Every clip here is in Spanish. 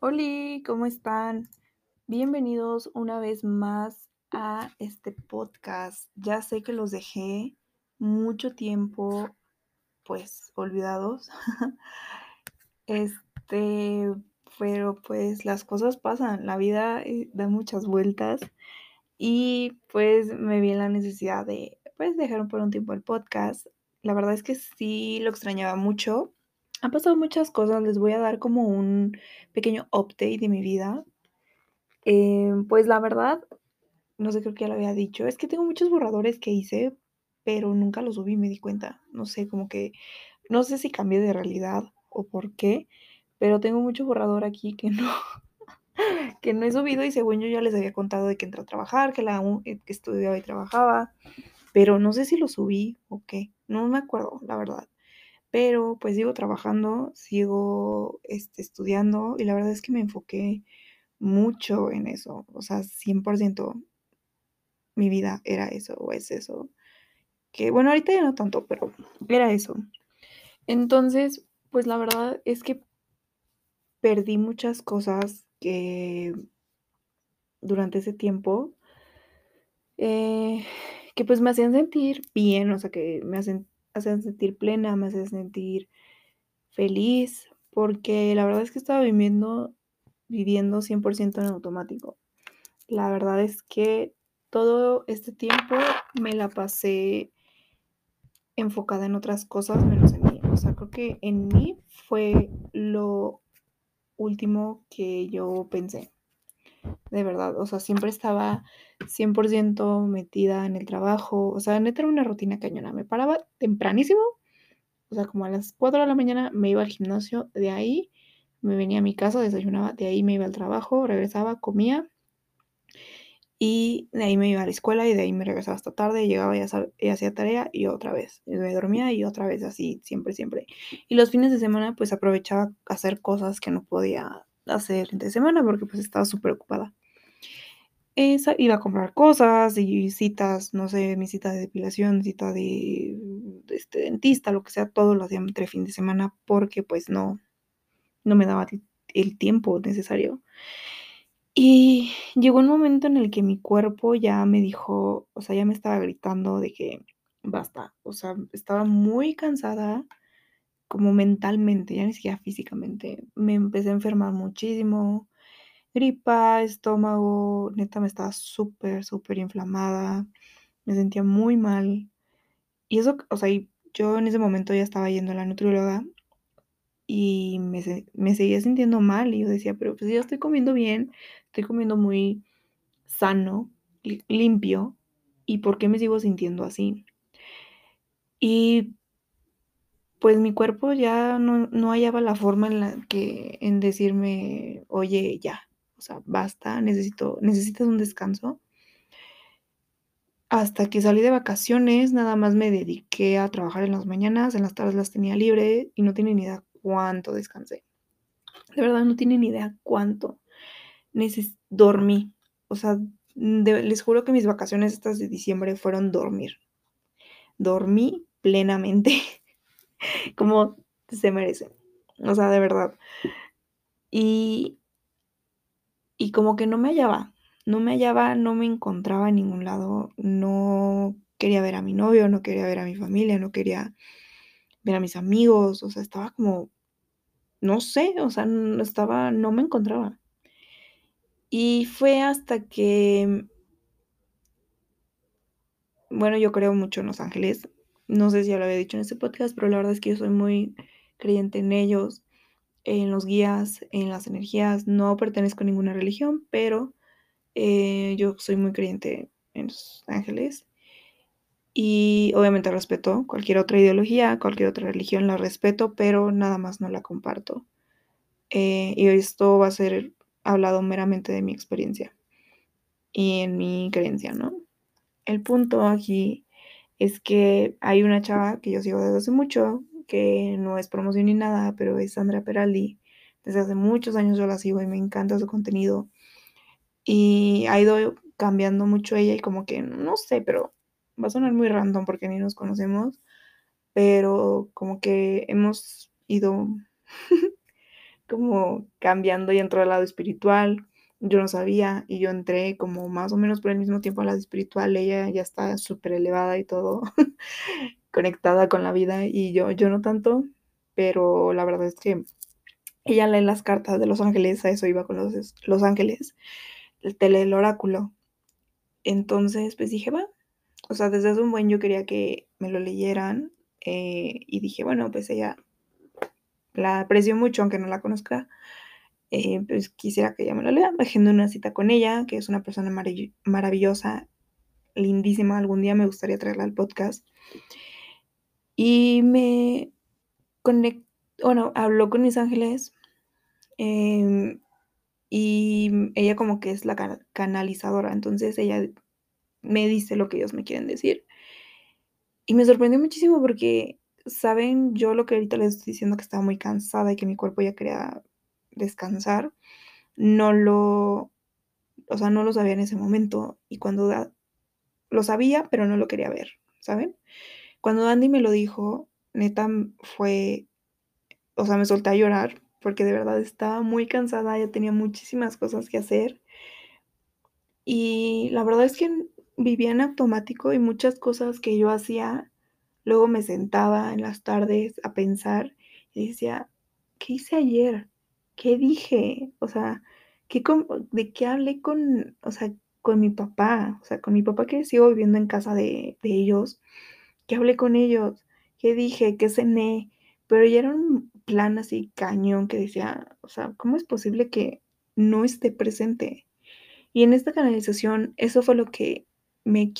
Hola, ¿cómo están? Bienvenidos una vez más a este podcast. Ya sé que los dejé mucho tiempo, pues, olvidados. Pero pues las cosas pasan, la vida da muchas vueltas. Y pues me vi en la necesidad de dejar por un tiempo el podcast. La verdad es que sí lo extrañaba mucho. Han pasado muchas cosas, les voy a dar como un pequeño update de mi vida. Pues la verdad, no sé, creo que ya lo había dicho. Es que tengo muchos borradores que hice, pero nunca los subí, me di cuenta. No sé, como que, no sé si cambié de realidad o por qué, pero tengo mucho borrador aquí que no he subido, y según yo ya les había contado de que entré a trabajar, que estudiaba y trabajaba, pero no sé si lo subí o qué, no me acuerdo, la verdad. Pero pues sigo trabajando, sigo estudiando, y la verdad es que me enfoqué mucho en eso, o sea, 100% mi vida era eso, o es eso, que bueno, ahorita ya no tanto, pero era eso. Entonces, pues la verdad es que perdí muchas cosas que durante ese tiempo que pues me hacían sentir bien, o sea, que me hacían sentir plena, me hacían sentir feliz, porque la verdad es que estaba viviendo 100% en automático. La verdad es que todo este tiempo me la pasé enfocada en otras cosas menos en mí. O sea, creo que en mí fue lo último que yo pensé, de verdad. O sea, siempre estaba 100% metida en el trabajo, o sea, neta era una rutina cañona. Me paraba tempranísimo, o sea, como a las 4 de la mañana me iba al gimnasio, de ahí me venía a mi casa, desayunaba, de ahí me iba al trabajo, regresaba, comía, y de ahí me iba a la escuela, y de ahí me regresaba hasta tarde, llegaba y hacía tarea, y otra vez, y me dormía, y otra vez, así, siempre. Y los fines de semana, pues aprovechaba hacer cosas que no podía hacer entre semana, porque pues estaba súper ocupada. Iba a comprar cosas, y citas, no sé, mi cita de depilación, cita de dentista, lo que sea, todo lo hacía entre fin de semana, porque pues no me daba el tiempo necesario. Y llegó un momento en el que mi cuerpo ya me dijo, o sea, ya me estaba gritando de que basta. O sea, estaba muy cansada, como mentalmente, ya ni siquiera físicamente. Me empecé a enfermar muchísimo, gripa, estómago, neta me estaba súper inflamada, me sentía muy mal. Y eso, o sea, yo en ese momento ya estaba yendo a la nutrióloga, y me seguía sintiendo mal, y yo decía, pero pues yo estoy comiendo bien, estoy comiendo muy sano, limpio, ¿y por qué me sigo sintiendo así? Y pues mi cuerpo ya no hallaba la forma en la que en decirme, oye, ya, o sea, basta, necesitas un descanso. Hasta que salí de vacaciones, nada más me dediqué a trabajar en las mañanas, en las tardes las tenía libre, y no tenía ni idea cuánto descansé. De verdad, no tienen idea cuánto dormí. O sea, les juro que mis vacaciones estas de diciembre fueron dormir. Dormí plenamente, como se merecen. O sea, de verdad. Y como que no me hallaba, no me encontraba en ningún lado. No quería ver a mi novio, no quería ver a mi familia, no quería ver a mis amigos, o sea, estaba como, no sé, o sea, no me encontraba. Y fue hasta que, bueno, yo creo mucho en los ángeles, no sé si ya lo había dicho en este podcast, pero la verdad es que yo soy muy creyente en ellos, en los guías, en las energías. No pertenezco a ninguna religión, pero yo soy muy creyente en los ángeles. Y obviamente respeto cualquier otra ideología, cualquier otra religión, la respeto, pero nada más no la comparto. Y esto va a ser hablado meramente de mi experiencia y en mi creencia, ¿no? El punto aquí es que hay una chava que yo sigo desde hace mucho, que no es promoción ni nada, pero es Sandra Peraldi. Desde hace muchos años yo la sigo y me encanta su contenido. Y ha ido cambiando mucho ella, y como que, no sé, pero va a sonar muy random porque ni nos conocemos, pero como que hemos ido como cambiando y entró al lado espiritual. Yo no sabía y yo entré como más o menos por el mismo tiempo al lado espiritual. Ella ya está súper elevada y todo, conectada con la vida, y yo no tanto, pero la verdad es que ella lee las cartas de los ángeles, a eso iba con los ángeles, te lee el oráculo. Entonces pues dije, va, o sea, desde hace un buen yo quería que me lo leyeran, y dije, bueno, pues ella la aprecio mucho, aunque no la conozca, pues quisiera que ella me lo lea. Me agendé una cita con ella, que es una persona maravillosa, lindísima. Algún día me gustaría traerla al podcast. Y me conecté, bueno, habló con mis ángeles, y ella como que es la canalizadora. Entonces ella me dice lo que ellos me quieren decir. Y me sorprendió muchísimo porque, ¿saben? Yo lo que ahorita les estoy diciendo, que estaba muy cansada y que mi cuerpo ya quería descansar, no lo sabía en ese momento. Y cuando lo sabía, pero no lo quería ver, ¿saben? Cuando Andy me lo dijo, neta fue, o sea, me solté a llorar porque de verdad estaba muy cansada, ya tenía muchísimas cosas que hacer. Y la verdad es que vivía en automático y muchas cosas que yo hacía, luego me sentaba en las tardes a pensar y decía, ¿qué hice ayer? ¿Qué dije? O sea, ¿de qué hablé con mi papá? O sea, con mi papá, que sigo viviendo en casa de ellos. ¿Qué hablé con ellos? ¿Qué dije? ¿Qué cené? Pero ya era un plan así cañón que decía, o sea, ¿cómo es posible que no esté presente? Y en esta canalización, eso fue lo que me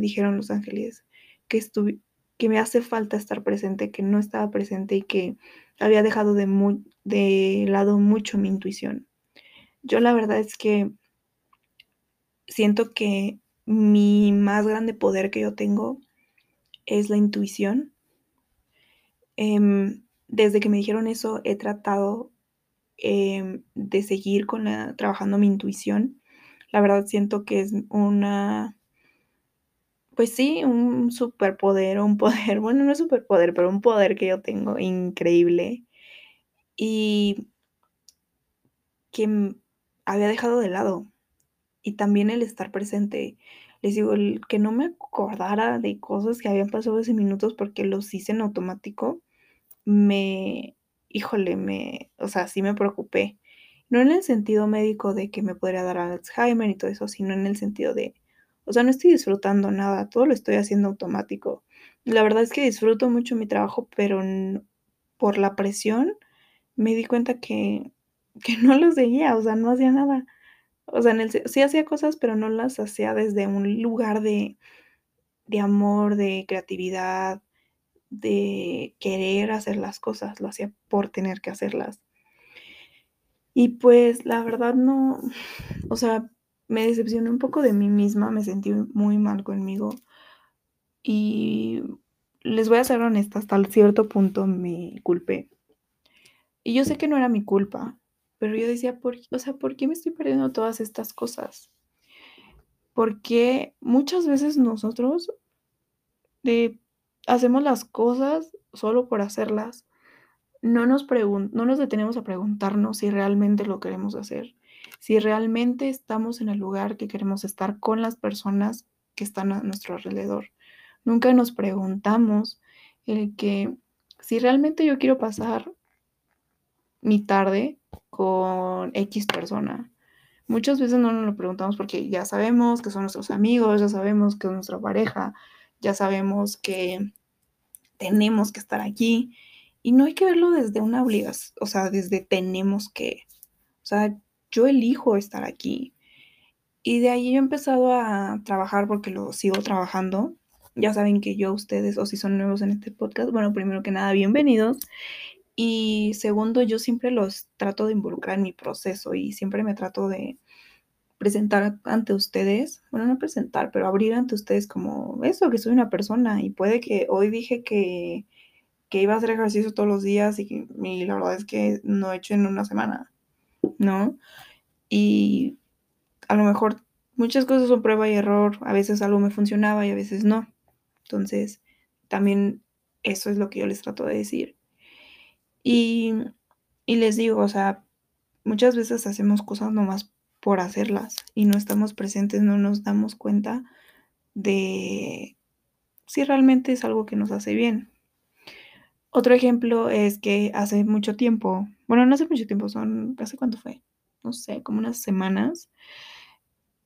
dijeron los ángeles, que me hace falta estar presente, que no estaba presente y que había dejado de lado mucho mi intuición. Yo la verdad es que siento que mi más grande poder que yo tengo es la intuición. Desde que me dijeron eso, he tratado de seguir trabajando mi intuición. La verdad siento que es pues sí, un superpoder, bueno, no es superpoder, pero un poder que yo tengo increíble y que había dejado de lado. Y también el estar presente. Les digo, el que no me acordara de cosas que habían pasado hace minutos porque los hice en automático, o sea, sí me preocupé. No en el sentido médico de que me podría dar Alzheimer y todo eso, sino en el sentido de, o sea, no estoy disfrutando nada, todo lo estoy haciendo automático. La verdad es que disfruto mucho mi trabajo, pero por la presión me di cuenta que no lo seguía, o sea, no hacía nada. O sea, sí hacía cosas, pero no las hacía desde un lugar de amor, de creatividad, de querer hacer las cosas. Lo hacía por tener que hacerlas. Y pues, la verdad no, o sea, me decepcioné un poco de mí misma, me sentí muy mal conmigo. Y les voy a ser honesta, hasta cierto punto me culpé. Y yo sé que no era mi culpa, pero yo decía, ¿por qué me estoy perdiendo todas estas cosas? Porque muchas veces nosotros hacemos las cosas solo por hacerlas. No nos detenemos a preguntarnos si realmente lo queremos hacer. Si realmente estamos en el lugar que queremos estar con las personas que están a nuestro alrededor. Nunca nos preguntamos si realmente yo quiero pasar mi tarde con X persona. Muchas veces no nos lo preguntamos porque ya sabemos que son nuestros amigos, ya sabemos que es nuestra pareja, ya sabemos que tenemos que estar aquí. Y no hay que verlo desde una obligación, o sea, desde tenemos que. O sea, yo elijo estar aquí. Y de ahí yo he empezado a trabajar porque lo sigo trabajando. Ya saben que ustedes, o si son nuevos en este podcast, bueno, primero que nada, bienvenidos. Y segundo, yo siempre los trato de involucrar en mi proceso y siempre me trato de presentar ante ustedes, bueno, no presentar, pero abrir ante ustedes como eso, que soy una persona y puede que hoy dije que iba a hacer ejercicio todos los días y la verdad es que no he hecho en una semana, ¿no? Y a lo mejor Muchas cosas son prueba y error. A veces algo me funcionaba y a veces no. Entonces, también eso es lo que yo les trato de decir. Y les digo, o sea, muchas veces hacemos cosas nomás por hacerlas y no estamos presentes, no nos damos cuenta de si realmente es algo que nos hace bien. Otro ejemplo es que hace mucho tiempo, bueno, no hace mucho tiempo, ¿hace cuánto fue? No sé, como unas semanas.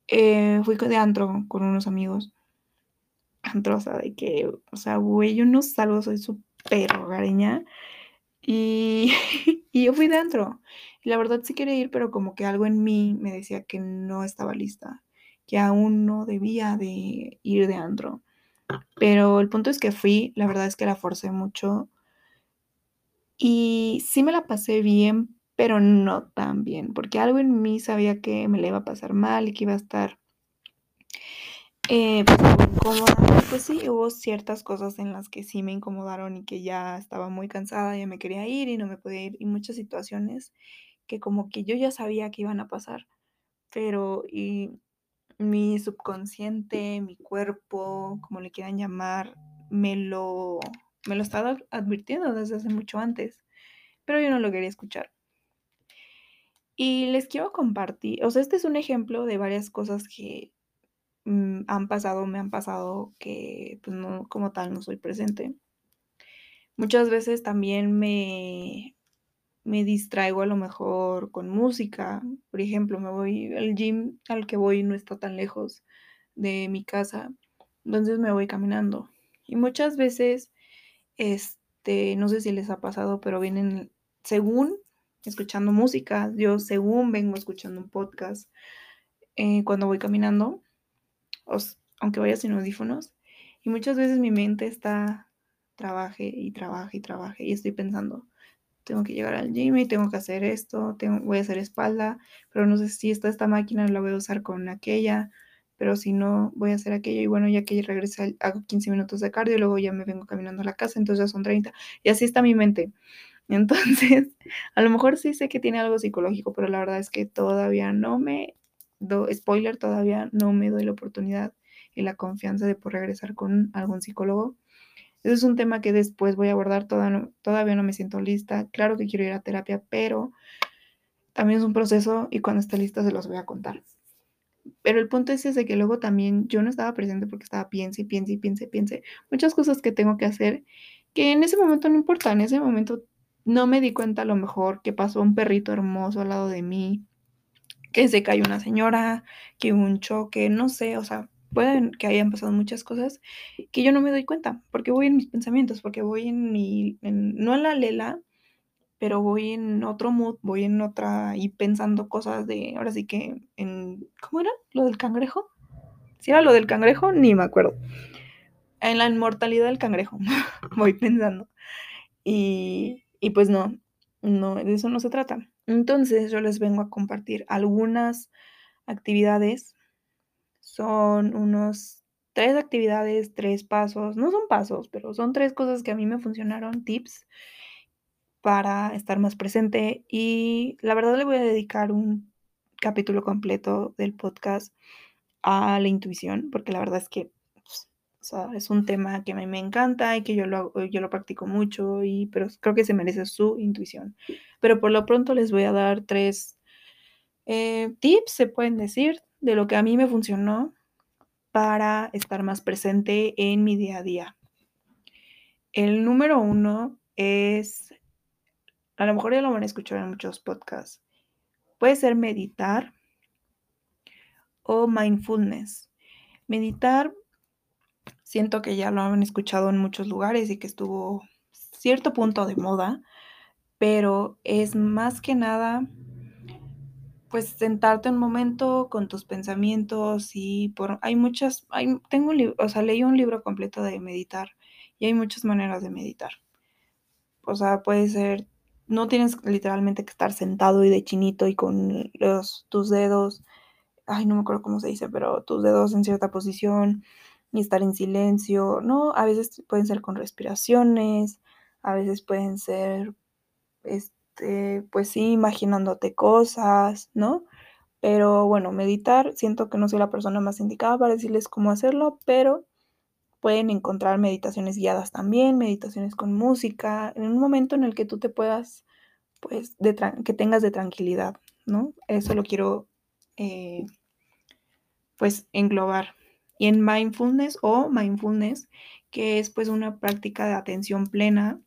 Fui de antro con unos amigos. Antro, o sea, de que, o sea, güey, yo no salgo, soy súper hogareña. Y yo fui de antro. Y la verdad sí quería ir, pero como que algo en mí me decía que no estaba lista, que aún no debía de ir de antro. Pero el punto es que fui, la verdad es que la forcé mucho. Y sí me la pasé bien, pero no tan bien, porque algo en mí sabía que me la iba a pasar mal y que iba a estar pues, incómoda. Pues sí, hubo ciertas cosas en las que sí me incomodaron y que ya estaba muy cansada, ya me quería ir y no me podía ir. Y muchas situaciones que como que yo ya sabía que iban a pasar, pero y mi subconsciente, mi cuerpo, como le quieran llamar, me lo estaba advirtiendo desde hace mucho antes, pero yo no lo quería escuchar. Y les quiero compartir, o sea, este es un ejemplo de varias cosas que me han pasado, que pues no, como tal no soy presente. Muchas veces también me distraigo a lo mejor con música. Por ejemplo, me voy al gym al que voy, no está tan lejos de mi casa, entonces me voy caminando. Y muchas veces, no sé si les ha pasado, pero vienen según escuchando música, yo según vengo escuchando un podcast cuando voy caminando, aunque vaya sin audífonos, y muchas veces mi mente está, trabaje, y estoy pensando, tengo que llegar al gym y tengo que hacer esto, voy a hacer espalda, pero no sé si esta máquina la voy a usar con aquella, pero si no, voy a hacer aquello, y bueno, ya que regrese, hago 15 minutos de cardio, y luego ya me vengo caminando a la casa, entonces ya son 30, y así está mi mente. Entonces, a lo mejor sí sé que tiene algo psicológico, pero la verdad es que todavía todavía no me doy la oportunidad y la confianza de poder regresar con algún psicólogo. Ese es un tema que después voy a abordar, todavía no me siento lista. Claro que quiero ir a terapia, pero también es un proceso y cuando esté lista se los voy a contar. Pero el punto es ese, que luego también yo no estaba presente porque estaba piense. Muchas cosas que tengo que hacer que en ese momento no importa, en ese momento no me di cuenta a lo mejor que pasó un perrito hermoso al lado de mí, que se cayó una señora, que hubo un choque, no sé, o sea, pueden que hayan pasado muchas cosas que yo no me doy cuenta, porque voy en mis pensamientos, porque voy no en la lela, pero voy en otro mood, y pensando cosas ahora sí que, ¿cómo era? ¿Lo del cangrejo? Si era lo del cangrejo, ni me acuerdo. En la inmortalidad del cangrejo, voy pensando. Y pues no, de eso no se trata. Entonces yo les vengo a compartir algunas actividades. Son unos 3 actividades, 3 pasos. No son pasos, pero son 3 cosas que a mí me funcionaron, tips, para estar más presente. Y la verdad le voy a dedicar un capítulo completo del podcast a la intuición, porque la verdad es que, o sea, es un tema que a mí me encanta y que yo lo practico mucho, pero creo que se merece su intuición. Pero por lo pronto les voy a dar 3 tips, se pueden decir, de lo que a mí me funcionó para estar más presente en mi día a día. El número 1 es, a lo mejor ya lo van a escuchar en muchos podcasts, puede ser meditar o mindfulness. Meditar, siento que ya lo han escuchado en muchos lugares y que estuvo cierto punto de moda, pero es más que nada pues sentarte un momento con tus pensamientos y leí un libro completo de meditar y hay muchas maneras de meditar. O sea, puede ser, no tienes literalmente que estar sentado y de chinito y con tus dedos, no me acuerdo cómo se dice, pero tus dedos en cierta posición, y estar en silencio, ¿no? A veces pueden ser con respiraciones, a veces pueden ser, pues sí, imaginándote cosas, ¿no? Pero bueno, meditar, siento que no soy la persona más indicada para decirles cómo hacerlo, pero pueden encontrar meditaciones guiadas también, meditaciones con música, en un momento en el que tú te puedas, pues, que tengas de tranquilidad, ¿no? Eso lo quiero, pues, englobar. Y en mindfulness, que es, pues, una práctica de atención plena,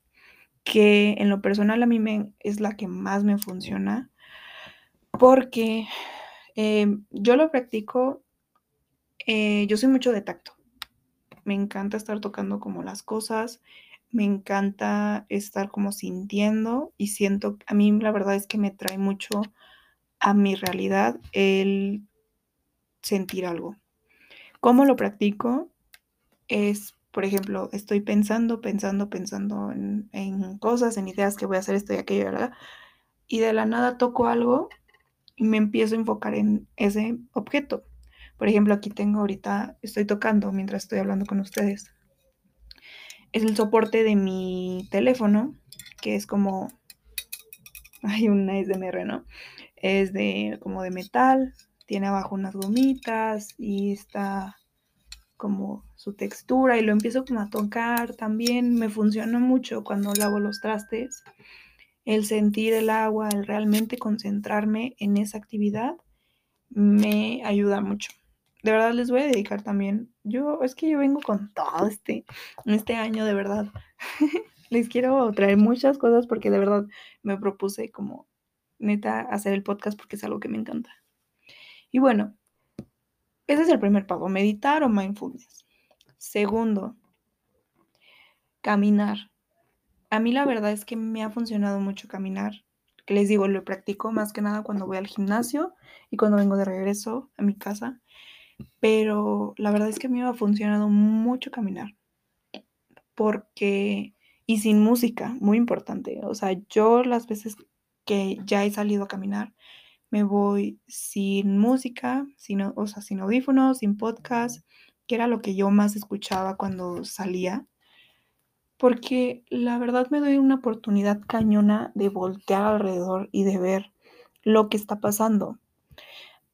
que en lo personal a mí es la que más me funciona, porque yo lo practico, yo soy mucho de tacto, me encanta estar tocando como las cosas, me encanta estar como sintiendo, y siento, a mí la verdad es que me trae mucho a mi realidad el sentir algo. ¿Cómo lo practico? Es, por ejemplo, estoy pensando en cosas, en ideas que voy a hacer esto y aquello, ¿verdad? Y de la nada toco algo y me empiezo a enfocar en ese objeto. Por ejemplo, aquí tengo ahorita, estoy tocando mientras estoy hablando con ustedes. Es el soporte de mi teléfono, que es como, hay una SMR, ¿no? Es de como de metal, tiene abajo unas gomitas y está como su textura, y lo empiezo como a tocar también. Me funciona mucho cuando lavo los trastes, el sentir el agua, el realmente concentrarme en esa actividad me ayuda mucho. De verdad les voy a dedicar también. Yo vengo con todo este año, de verdad. Les quiero traer muchas cosas porque de verdad me propuse como neta hacer el podcast porque es algo que me encanta. Y bueno, ese es el primer paso, meditar o mindfulness. Segundo, caminar. A mí la verdad es que me ha funcionado mucho caminar. Les digo, lo practico más que nada cuando voy al gimnasio y cuando vengo de regreso a mi casa. Pero la verdad es que a mí me ha funcionado mucho caminar. Porque, y sin música, muy importante. O sea, yo las veces que ya he salido a caminar, me voy sin música, sin audífonos, sin podcast, que era lo que yo más escuchaba cuando salía. Porque la verdad me doy una oportunidad cañona de voltear alrededor y de ver lo que está pasando.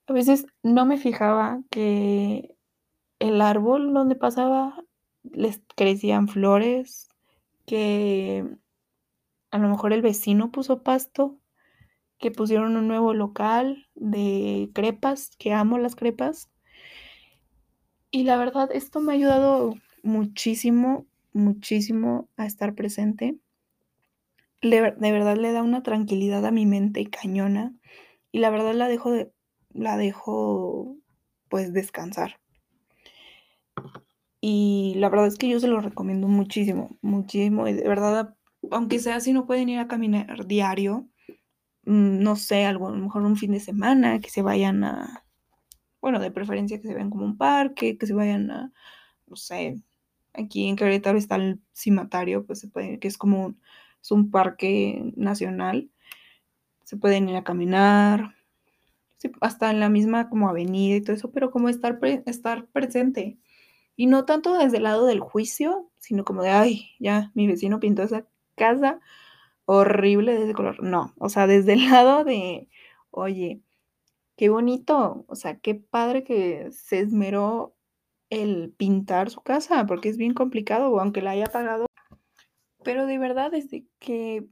A veces no me fijaba que el árbol donde pasaba les crecían flores, que a lo mejor el vecino puso pasto, que pusieron un nuevo local de crepas, que amo las crepas. Y la verdad, esto me ha ayudado muchísimo, muchísimo a estar presente. De verdad le da una tranquilidad a mi mente cañona. Y la verdad la dejo pues descansar, y la verdad es que yo se lo recomiendo muchísimo, muchísimo. Y de verdad, aunque sea si no pueden ir a caminar diario, no sé, algo, a lo mejor un fin de semana, que se vayan a, bueno, de preferencia que se vayan como a un parque, que se vayan a, no sé, aquí en Querétaro está el Cimatario, pues se puede, que es como es un parque nacional, se pueden ir a caminar. Sí, hasta en la misma como avenida y todo eso, pero como estar presente. Y no tanto desde el lado del juicio, sino como de, ay, ya, mi vecino pintó esa casa horrible de ese color. No, o sea, desde el lado de, oye, qué bonito, o sea, qué padre que se esmeró el pintar su casa, porque es bien complicado, aunque la haya pagado. Pero de verdad, desde que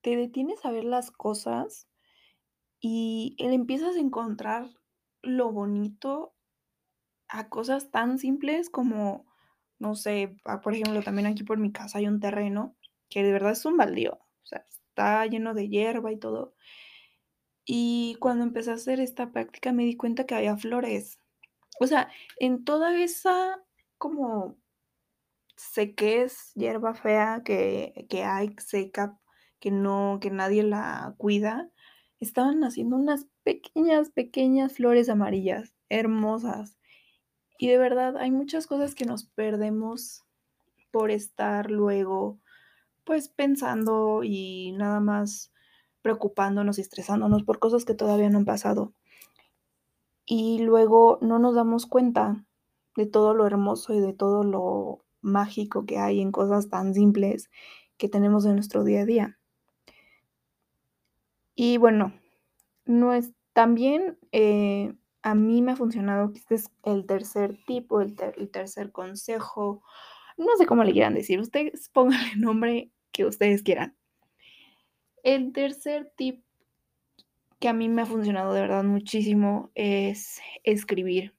te detienes a ver las cosas, y él empiezas a encontrar lo bonito a cosas tan simples como, no sé, por ejemplo, también aquí por mi casa hay un terreno que de verdad es un baldío. O sea, está lleno de hierba y todo. Y cuando empecé a hacer esta práctica me di cuenta que había flores. O sea, en toda esa como sequez, hierba fea que hay, seca, que nadie la cuida, estaban haciendo unas pequeñas flores amarillas, hermosas. Y de verdad, hay muchas cosas que nos perdemos por estar luego, pues, pensando y nada más preocupándonos y estresándonos por cosas que todavía no han pasado. Y luego no nos damos cuenta de todo lo hermoso y de todo lo mágico que hay en cosas tan simples que tenemos en nuestro día a día. Y bueno, También a mí me ha funcionado, este es el tercer tipo, el tercer consejo, no sé cómo le quieran decir, ustedes pongan el nombre que ustedes quieran. El tercer tip que a mí me ha funcionado de verdad muchísimo es escribir.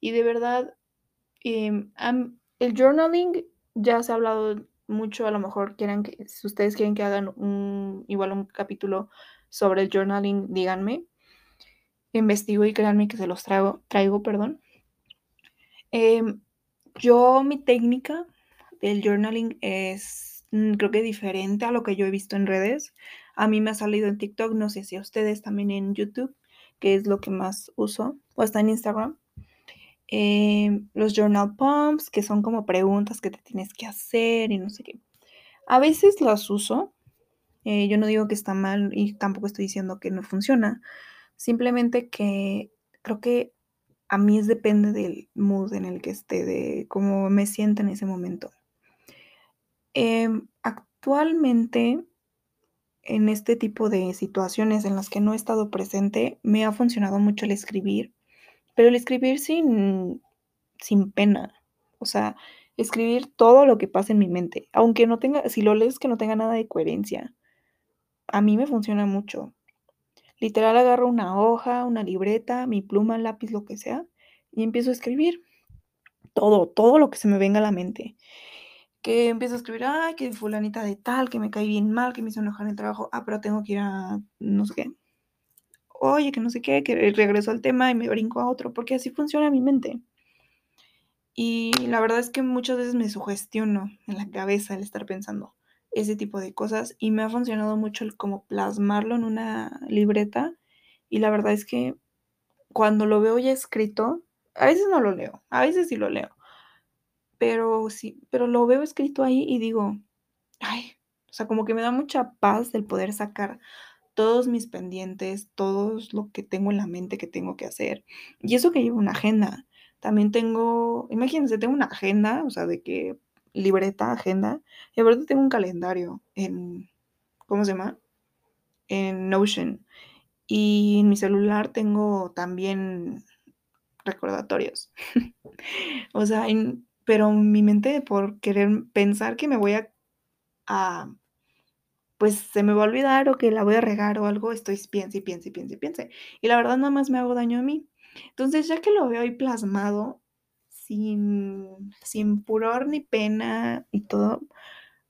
Y de verdad, el journaling ya se ha hablado mucho, a lo mejor quieran que, si ustedes quieren que hagan un capítulo sobre el journaling, díganme. Investigo y créanme que se los traigo. Mi técnica del journaling es, creo que diferente a lo que yo he visto en redes. A mí me ha salido en TikTok, no sé si a ustedes también en YouTube, que es lo que más uso, o hasta en Instagram. Los journal prompts, que son como preguntas que te tienes que hacer y no sé qué. A veces las uso. Yo no digo que está mal y tampoco estoy diciendo que no funciona. Simplemente que creo que a mí depende del mood en el que esté, de cómo me sienta en ese momento. Actualmente, en este tipo de situaciones en las que no he estado presente, me ha funcionado mucho el escribir. Pero el escribir sin pena, o sea, escribir todo lo que pasa en mi mente, aunque no tenga, si lo lees que no tenga nada de coherencia, a mí me funciona mucho. Literal agarro una hoja, una libreta, mi pluma, lápiz, lo que sea, y empiezo a escribir todo lo que se me venga a la mente. Que empiezo a escribir, que fulanita de tal, que me cae bien mal, que me hizo enojar en el trabajo, pero tengo que ir a no sé qué. Oye, que no sé qué, que regreso al tema y me brinco a otro, porque así funciona mi mente. Y la verdad es que muchas veces me sugestiono en la cabeza el estar pensando ese tipo de cosas, y me ha funcionado mucho el como plasmarlo en una libreta, y la verdad es que cuando lo veo ya escrito, a veces no lo leo, a veces sí lo leo, pero lo veo escrito ahí y digo, o sea, como que me da mucha paz el poder sacar todos mis pendientes, todo lo que tengo en la mente que tengo que hacer. Y eso que llevo una agenda. También tengo, imagínense, tengo una agenda, o sea, de que libreta, agenda. Y aparte tengo un calendario en, ¿cómo se llama? En Notion. Y en mi celular tengo también recordatorios. O sea, pero mi mente, por querer pensar que me voy a pues se me va a olvidar o que la voy a regar o algo, estoy piense. Y la verdad nada más me hago daño a mí. Entonces ya que lo veo ahí plasmado, sin pudor ni pena y todo,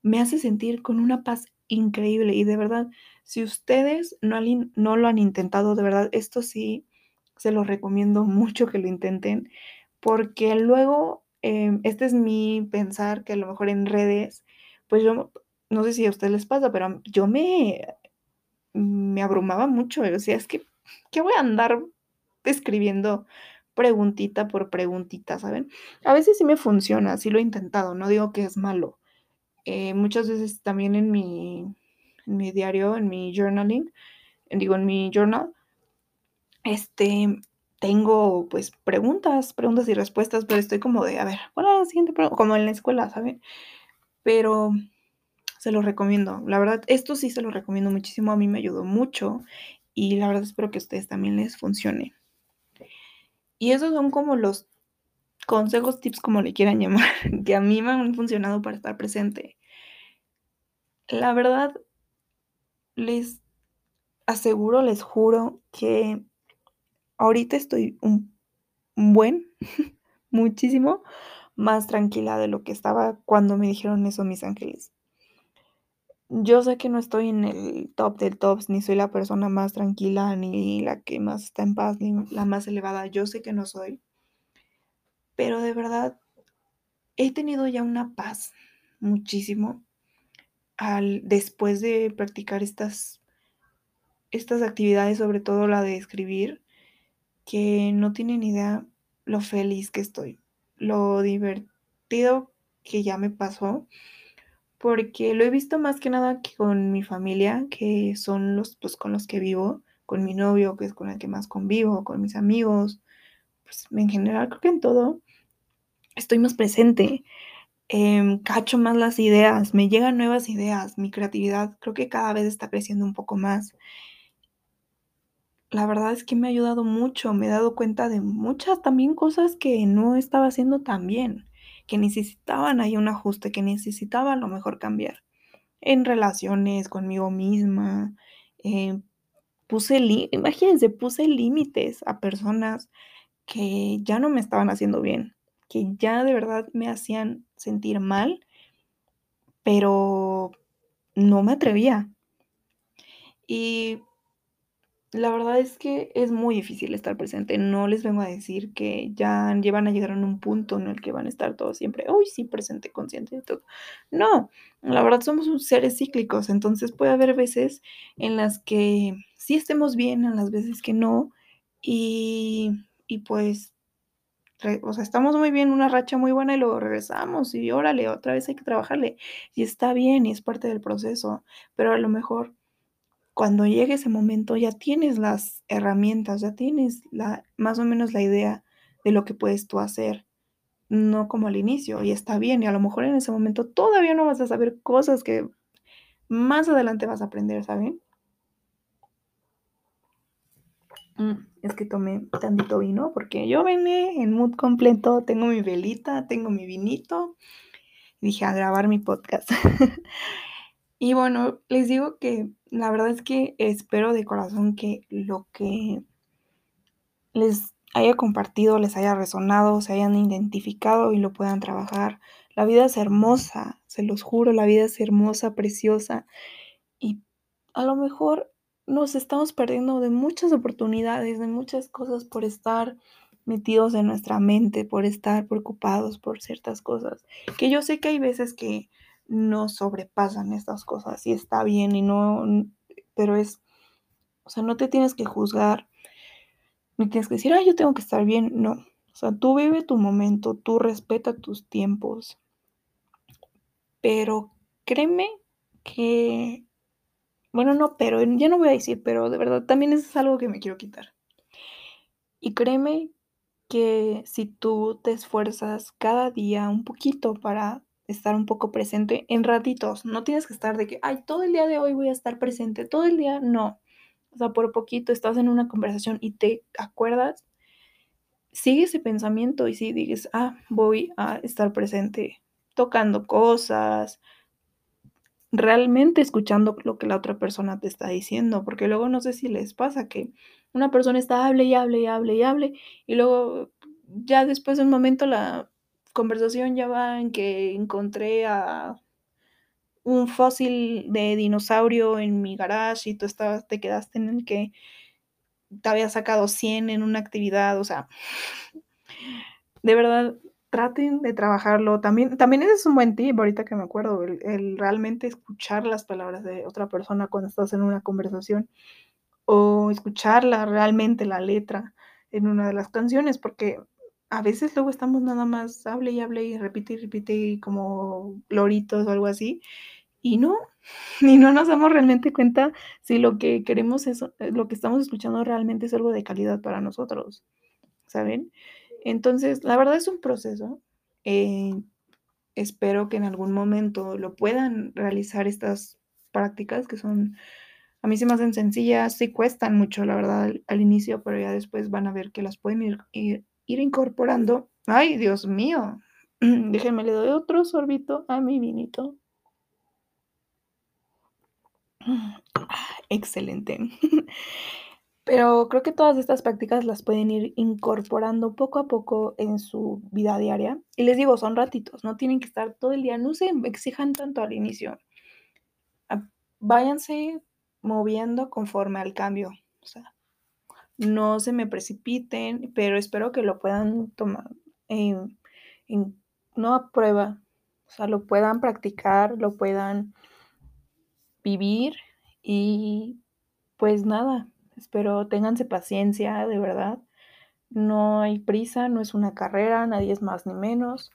me hace sentir con una paz increíble. Y de verdad, si ustedes no lo han intentado, de verdad, esto sí se los recomiendo mucho que lo intenten. Porque luego, este es mi pensar, que a lo mejor en redes, pues yo... No sé si a ustedes les pasa, pero yo me abrumaba mucho. O sea, es que, ¿qué voy a andar escribiendo preguntita por preguntita, saben? A veces sí me funciona, sí lo he intentado, no digo que es malo. Muchas veces también en mi diario, en mi journaling, en mi journal, tengo, pues, preguntas y respuestas, pero estoy como de, a ver, ¿cuál es la siguiente pregunta? Como en la escuela, ¿saben? Pero... se los recomiendo. La verdad, esto sí se los recomiendo muchísimo. A mí me ayudó mucho. Y la verdad espero que a ustedes también les funcione. Y esos son como los consejos, tips, como le quieran llamar, que a mí me han funcionado para estar presente. La verdad, les aseguro, les juro que ahorita estoy muchísimo más tranquila de lo que estaba cuando me dijeron eso mis ángeles. Yo sé que no estoy en el top del top, ni soy la persona más tranquila, ni la que más está en paz, ni la más elevada. Yo sé que no soy. Pero de verdad, he tenido ya una paz muchísimo después de practicar estas actividades, sobre todo la de escribir, que no tienen idea lo feliz que estoy, lo divertido que ya me pasó. Porque lo he visto más que nada que con mi familia, que son los pues, con los que vivo, con mi novio, que es con el que más convivo, con mis amigos, pues en general creo que en todo estoy más presente, cacho más las ideas, me llegan nuevas ideas, mi creatividad creo que cada vez está creciendo un poco más. la verdad es que me ha ayudado mucho, me he dado cuenta de muchas también cosas que no estaba haciendo tan bien, que necesitaban ahí un ajuste, que necesitaba a lo mejor cambiar en relaciones conmigo misma. eh, Imagínense, puse límites a personas que ya no me estaban haciendo bien, que ya de verdad me hacían sentir mal, pero no me atrevía. Y la verdad es que es muy difícil estar presente. No les vengo a decir que ya van a llegar a un punto en el que van a estar todos siempre, uy, sí, presente, consciente de todo. No, la verdad somos seres cíclicos, entonces puede haber veces en las que sí estemos bien, en las veces que no, y pues, o sea, estamos muy bien, una racha muy buena y luego regresamos y órale, otra vez hay que trabajarle. Y está bien y es parte del proceso, pero a lo mejor cuando llegue ese momento ya tienes las herramientas, ya tienes más o menos la idea de lo que puedes tú hacer, no como al inicio, y está bien, y a lo mejor en ese momento todavía no vas a saber cosas que más adelante vas a aprender, ¿saben? Es que tomé tantito vino porque yo vine en mood completo, tengo mi velita, tengo mi vinito, y dije a grabar mi podcast. Y bueno, les digo que la verdad es que espero de corazón que lo que les haya compartido, les haya resonado, se hayan identificado y lo puedan trabajar. La vida es hermosa, se los juro, la vida es hermosa, preciosa. Y a lo mejor nos estamos perdiendo de muchas oportunidades, de muchas cosas por estar metidos en nuestra mente, por estar preocupados por ciertas cosas. Que yo sé que hay veces que no sobrepasan estas cosas y está bien y no, pero es, o sea, no te tienes que juzgar, ni tienes que decir, yo tengo que estar bien, no, o sea, tú vive tu momento, tú respeta tus tiempos, pero créeme que, bueno, no, pero ya no voy a decir, pero de verdad también eso es algo que me quiero quitar, y créeme que si tú te esfuerzas cada día un poquito para estar un poco presente en ratitos, no tienes que estar de que, todo el día de hoy voy a estar presente, todo el día, no, o sea, por poquito estás en una conversación y te acuerdas, sigue ese pensamiento y si dices, voy a estar presente, tocando cosas, realmente escuchando lo que la otra persona te está diciendo, porque luego no sé si les pasa que una persona está hable y hable y hable y hable, y luego ya después de un momento la conversación ya va en que encontré a un fósil de dinosaurio en mi garage y tú te quedaste en el que te había sacado 100 en una actividad, o sea, de verdad, traten de trabajarlo. También ese es un buen tip, ahorita que me acuerdo, el realmente escuchar las palabras de otra persona cuando estás en una conversación o escucharla realmente la letra en una de las canciones, porque a veces luego estamos nada más, hable y repite y como loritos o algo así. Y no nos damos realmente cuenta si lo que queremos es, lo que estamos escuchando realmente es algo de calidad para nosotros, ¿saben? Entonces, la verdad es un proceso. Espero que en algún momento lo puedan realizar estas prácticas que son, a mí se me hacen sencillas, sí cuestan mucho, la verdad, al inicio, pero ya después van a ver que las pueden ir incorporando. ¡Ay, Dios mío! Déjenme, le doy otro sorbito a mi vinito. Excelente. Pero creo que todas estas prácticas las pueden ir incorporando poco a poco en su vida diaria. Y les digo, son ratitos, no tienen que estar todo el día, no se exijan tanto al inicio. Váyanse moviendo conforme al cambio. O sea, no se me precipiten, pero espero que lo puedan tomar no a prueba, o sea, lo puedan practicar, lo puedan vivir y pues nada, espero ténganse paciencia, de verdad, no hay prisa, no es una carrera, nadie es más ni menos,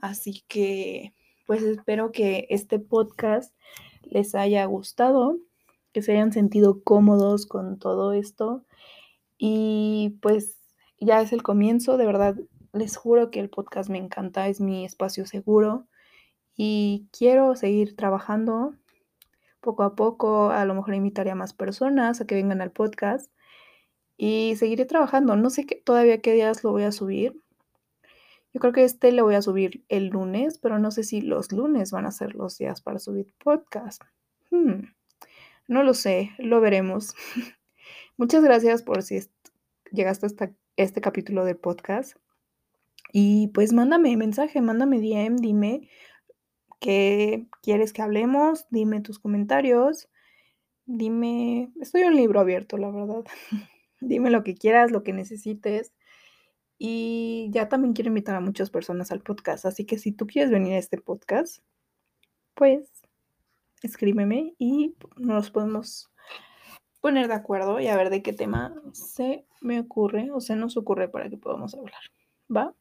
así que pues espero que este podcast les haya gustado, que se hayan sentido cómodos con todo esto. Y pues ya es el comienzo, de verdad, les juro que el podcast me encanta, es mi espacio seguro y quiero seguir trabajando poco a poco, a lo mejor invitaré a más personas a que vengan al podcast y seguiré trabajando. No sé todavía qué días lo voy a subir. Yo creo que lo voy a subir el lunes, pero no sé si los lunes van a ser los días para subir podcast. No lo sé, lo veremos. Muchas gracias por si llegaste hasta este capítulo del podcast. Y pues mándame mensaje, mándame DM, dime qué quieres que hablemos, dime tus comentarios, dime, estoy un libro abierto, la verdad. Dime lo que quieras, lo que necesites. Y ya también quiero invitar a muchas personas al podcast, así que si tú quieres venir a este podcast, pues escríbeme y nos podemos poner de acuerdo y a ver de qué tema se me ocurre o se nos ocurre para que podamos hablar, ¿va?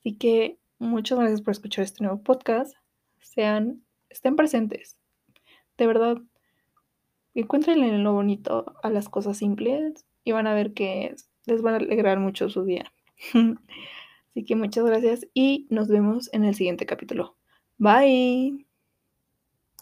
Así que muchas gracias por escuchar este nuevo podcast. Estén presentes. De verdad, encuéntrenle en lo bonito a las cosas simples y van a ver que les van a alegrar mucho su día. Así que muchas gracias y nos vemos en el siguiente capítulo. Bye.